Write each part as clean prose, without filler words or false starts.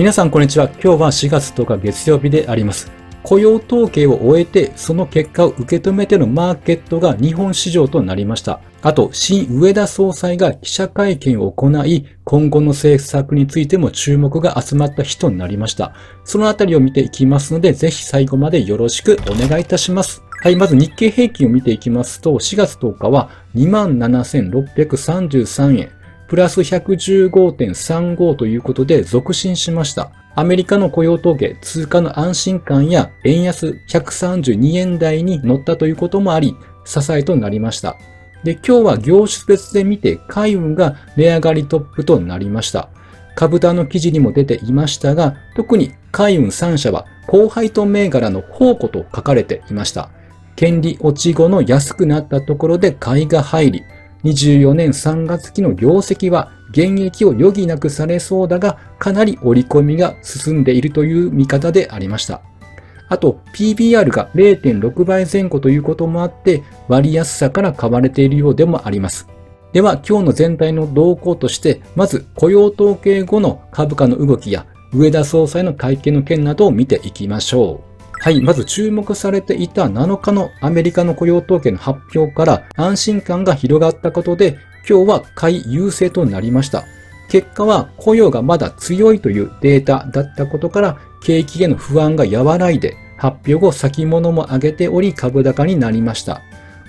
皆さんこんにちは。今日は4月10日月曜日であります。雇用統計を終えて、その結果を受け止めてのマーケットが日本市場となりました。あと、新植田総裁が記者会見を行い、今後の政策についても注目が集まった日となりました。そのあたりを見ていきますので、ぜひ最後までよろしくお願いいたします。はい、まず日経平均を見ていきますと、4月10日は 27,633 円。プラス 115.35 ということで続伸しました。アメリカの雇用統計、通貨の安心感や円安132円台に乗ったということもあり、支えとなりました。で、今日は業種別で見て海運が値上がりトップとなりました。株高の記事にも出ていましたが、特に海運3社は高配当銘柄の宝庫と書かれていました。権利落ち後の安くなったところで買いが入り、24年3月期の業績は減益を余儀なくされそうだが、かなり織り込みが進んでいるという見方でありました。あと、PBR が 0.6 倍前後ということもあって、割安さから買われているようでもあります。では、今日の全体の動向として、まず雇用統計後の株価の動きや、植田総裁の会見の件などを見ていきましょう。はい。まず注目されていた7日のアメリカの雇用統計の発表から安心感が広がったことで、今日は買い優勢となりました。結果は雇用がまだ強いというデータだったことから、景気への不安が和らいで、発表後先物も上げており株高になりました。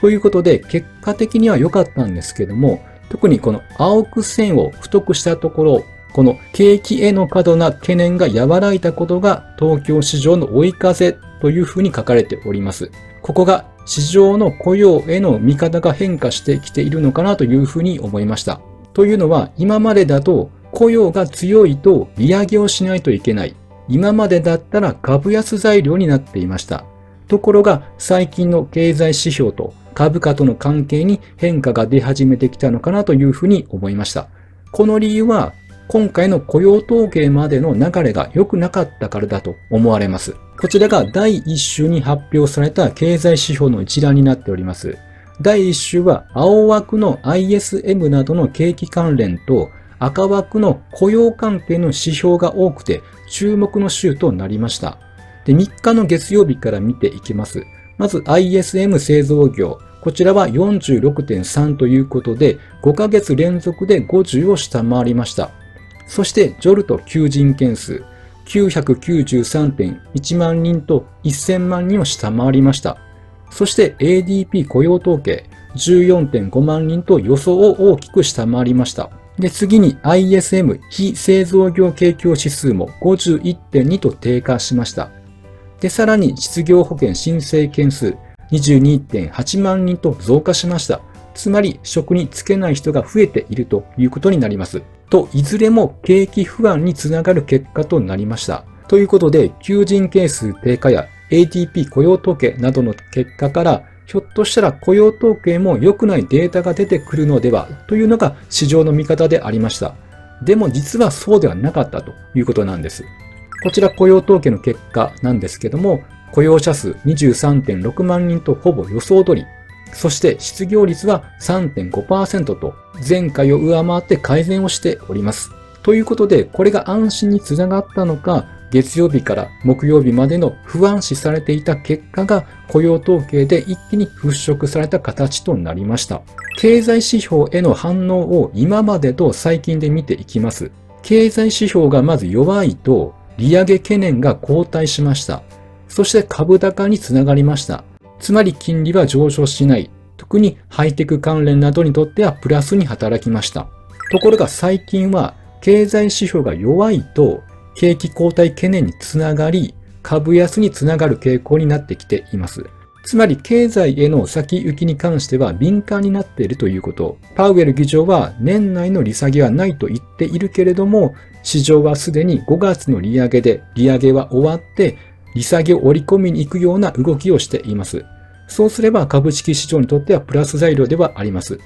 ということで、結果的には良かったんですけども、特にこの青く線を太くしたところ、この景気への過度な懸念が和らいだことが東京市場の追い風というふうに書かれております。ここが市場の雇用への見方が変化してきているのかなというふうに思いました。というのは今までだと雇用が強いと利上げをしないといけない。今までだったら株安材料になっていました。ところが最近の経済指標と株価との関係に変化が出始めてきたのかなというふうに思いました。この理由は今回の雇用統計までの流れが良くなかったからだと思われます。こちらが第1週に発表された経済指標の一覧になっております。第1週は青枠の ISM などの景気関連と赤枠の雇用関係の指標が多くて注目の週となりました。で、3日の月曜日から見ていきます。まず ISM 製造業。こちらは 46.3 ということで5ヶ月連続で50を下回りました。そして、ジョルト求人件数、993.1 万人と1000万人を下回りました。そして、ADP 雇用統計、14.5 万人と予想を大きく下回りました。で、次に ISM 非製造業景況指数も 51.2 と低下しました。で、さらに失業保険申請件数、22.8 万人と増加しました。つまり、職に就けない人が増えているということになります。と、いずれも景気不安につながる結果となりました。ということで、求人件数低下や ADP 雇用統計などの結果から、ひょっとしたら雇用統計も良くないデータが出てくるのではというのが市場の見方でありました。でも実はそうではなかったということなんです。こちら雇用統計の結果なんですけども、雇用者数 23.6 万人とほぼ予想通り。そして失業率は 3.5% と前回を上回って改善をしております。ということで、これが安心につながったのか、月曜日から木曜日までの不安視されていた結果が雇用統計で一気に払拭された形となりました。経済指標への反応を今までと最近で見ていきます。経済指標がまず弱いと利上げ懸念が後退しました。そして株高につながりました。つまり金利は上昇しない。特にハイテク関連などにとってはプラスに働きました。ところが最近は経済指標が弱いと景気後退懸念につながり、株安につながる傾向になってきています。つまり経済への先行きに関しては敏感になっているということ。パウエル議長は年内の利下げはないと言っているけれども、市場はすでに5月の利上げで利上げは終わって、利下げを織り込みに行くような動きをしています。そうすれば株式市場にとってはプラス材料ではあります。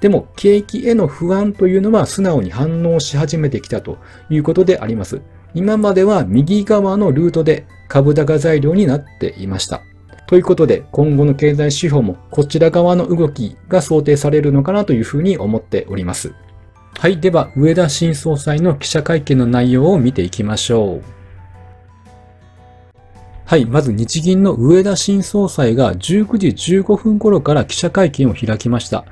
でも景気への不安というのは素直に反応し始めてきたということであります。今までは右側のルートで株高材料になっていました。ということで今後の経済指標もこちら側の動きが想定されるのかなというふうに思っております。はい、では植田新総裁の記者会見の内容を見ていきましょう。はい。まず日銀の植田新総裁が19時15分頃から記者会見を開きました。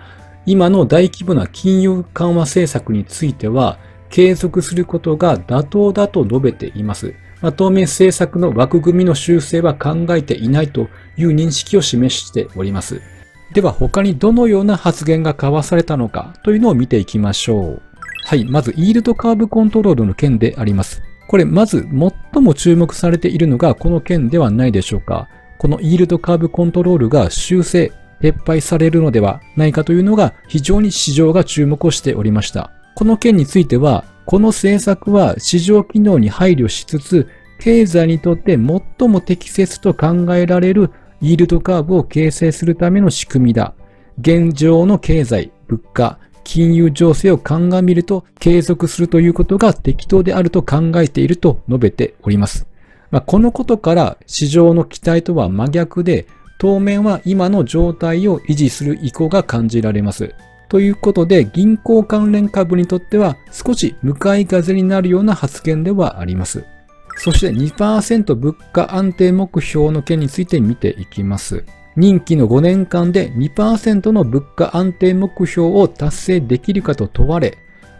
今の大規模な金融緩和政策については、継続することが妥当だと述べています。当面政策の枠組みの修正は考えていないという認識を示しております。では他にどのような発言が交わされたのかというのを見ていきましょう。はい。まず、イールドカーブコントロールの件であります。これ、まず最も注目されているのがこの件ではないでしょうか。このイールドカーブコントロールが修正、撤廃されるのではないかというのが非常に市場が注目をしておりました。この件については、この政策は市場機能に配慮しつつ、経済にとって最も適切と考えられるイールドカーブを形成するための仕組みだ。現状の経済、物価、金融情勢を鑑みると継続するということが適当であると考えていると述べております。このことから市場の期待とは真逆で、当面は今の状態を維持する意向が感じられます。ということで銀行関連株にとっては少し向かい風になるような発言ではあります。そして 2% 物価安定目標の件について見ていきます。任期の5年間で 2% の物価安定目標を達成できるかと問われ、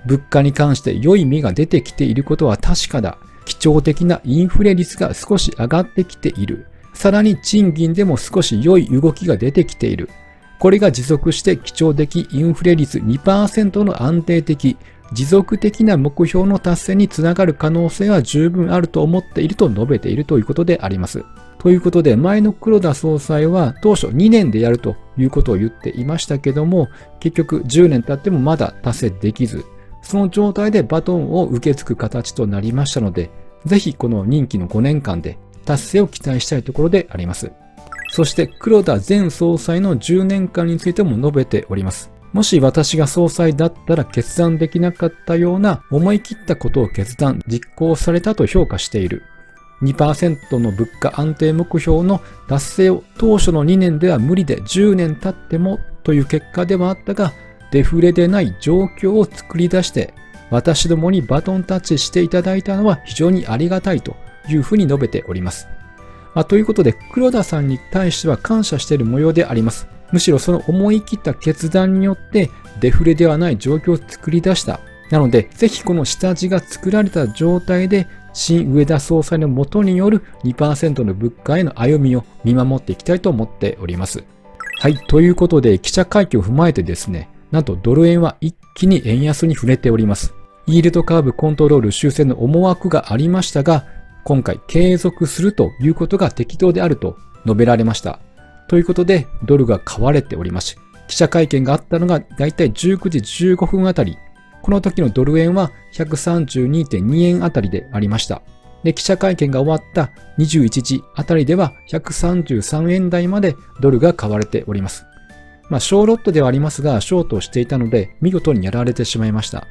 物価に関して良い芽が出てきていることは確かだ。基調的なインフレ率が少し上がってきている。さらに賃金でも少し良い動きが出てきている。これが持続して基調的インフレ率 2% の安定的、持続的な目標の達成につながる可能性は十分あると思っていると述べているということであります。ということで前の黒田総裁は当初2年でやるということを言っていましたけども、結局10年経ってもまだ達成できず、その状態でバトンを受け継ぐ形となりましたので、ぜひこの任期の5年間で達成を期待したいところであります。そして黒田前総裁の10年間についても述べております。もし私が総裁だったら決断できなかったような思い切ったことを決断、実行されたと評価している。2% の物価安定目標の達成を当初の2年では無理で10年経ってもという結果ではあったが、デフレでない状況を作り出して、私どもにバトンタッチしていただいたのは非常にありがたいというふうに述べております。ということで黒田さんに対しては感謝している模様であります。むしろその思い切った決断によってデフレではない状況を作り出した。なのでぜひこの下地が作られた状態で新植田総裁の下による 2% の物価への歩みを見守っていきたいと思っております。はい、ということで記者会見を踏まえてですね、なんとドル円は一気に円安に触れております。イールドカーブコントロール修正の思惑がありましたが、今回継続するということが適当であると述べられました。ということで、ドルが買われておりまし、記者会見があったのがだいたい19時15分あたり、この時のドル円は 132.2 円あたりでありました。で、記者会見が終わった21時あたりでは133円台までドルが買われております。ショーロットではありますが、ショートをしていたので、見事にやられてしまいました。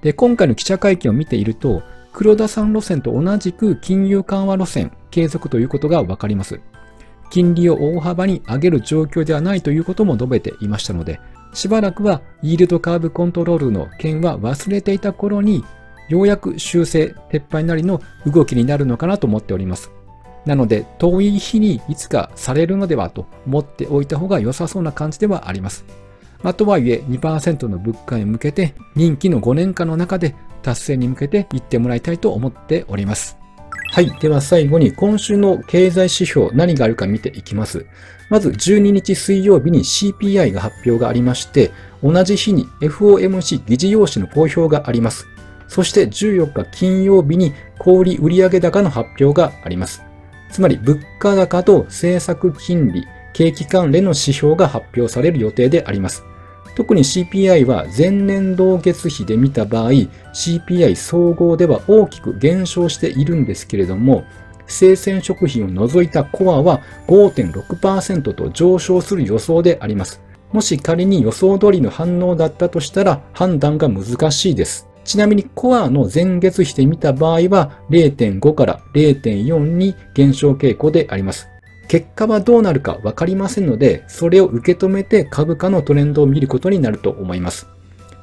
で、今回の記者会見を見ていると、黒田さん路線と同じく金融緩和路線継続ということがわかります。金利を大幅に上げる状況ではないということも述べていましたので、しばらくはイールドカーブコントロールの件は忘れていた頃に、ようやく修正、撤廃なりの動きになるのかなと思っております。なので、遠い日にいつかされるのではと思っておいた方が良さそうな感じではあります。とはいえ、2% の物価に向けて、任期の5年間の中で達成に向けていってもらいたいと思っております。はい。では最後に今週の経済指標何があるか見ていきます。まず12日水曜日に CPI が発表がありまして、同じ日に FOMC 議事要旨の公表があります。そして14日金曜日に小売売上高の発表があります。つまり物価高と政策金利、景気関連の指標が発表される予定であります。特に CPI は前年同月比で見た場合、CPI 総合では大きく減少しているんですけれども、生鮮食品を除いたコアは 5.6% と上昇する予想であります。もし仮に予想通りの反応だったとしたら判断が難しいです。ちなみにコアの前月比で見た場合は 0.5 から 0.4 に減少傾向であります。結果はどうなるかわかりませんので、それを受け止めて株価のトレンドを見ることになると思います。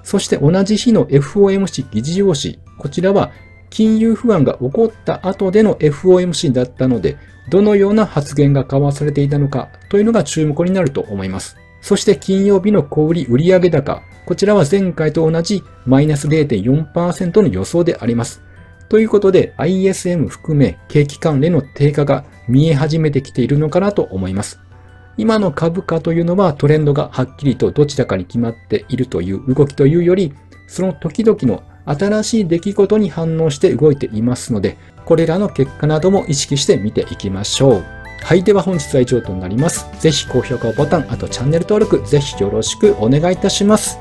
そして同じ日の FOMC 議事要旨、こちらは金融不安が起こった後での FOMC だったので、どのような発言が交わされていたのかというのが注目になると思います。そして金曜日の小売売上高、こちらは前回と同じマイナス 0.4% の予想であります。ということで ISM 含め景気関連の低下が見え始めてきているのかなと思います。今の株価というのはトレンドがはっきりとどちらかに決まっているという動きというより、その時々の新しい出来事に反応して動いていますので、これらの結果なども意識して見ていきましょう。はい、では本日は以上となります。ぜひ高評価ボタン、あとチャンネル登録、ぜひよろしくお願いいたします。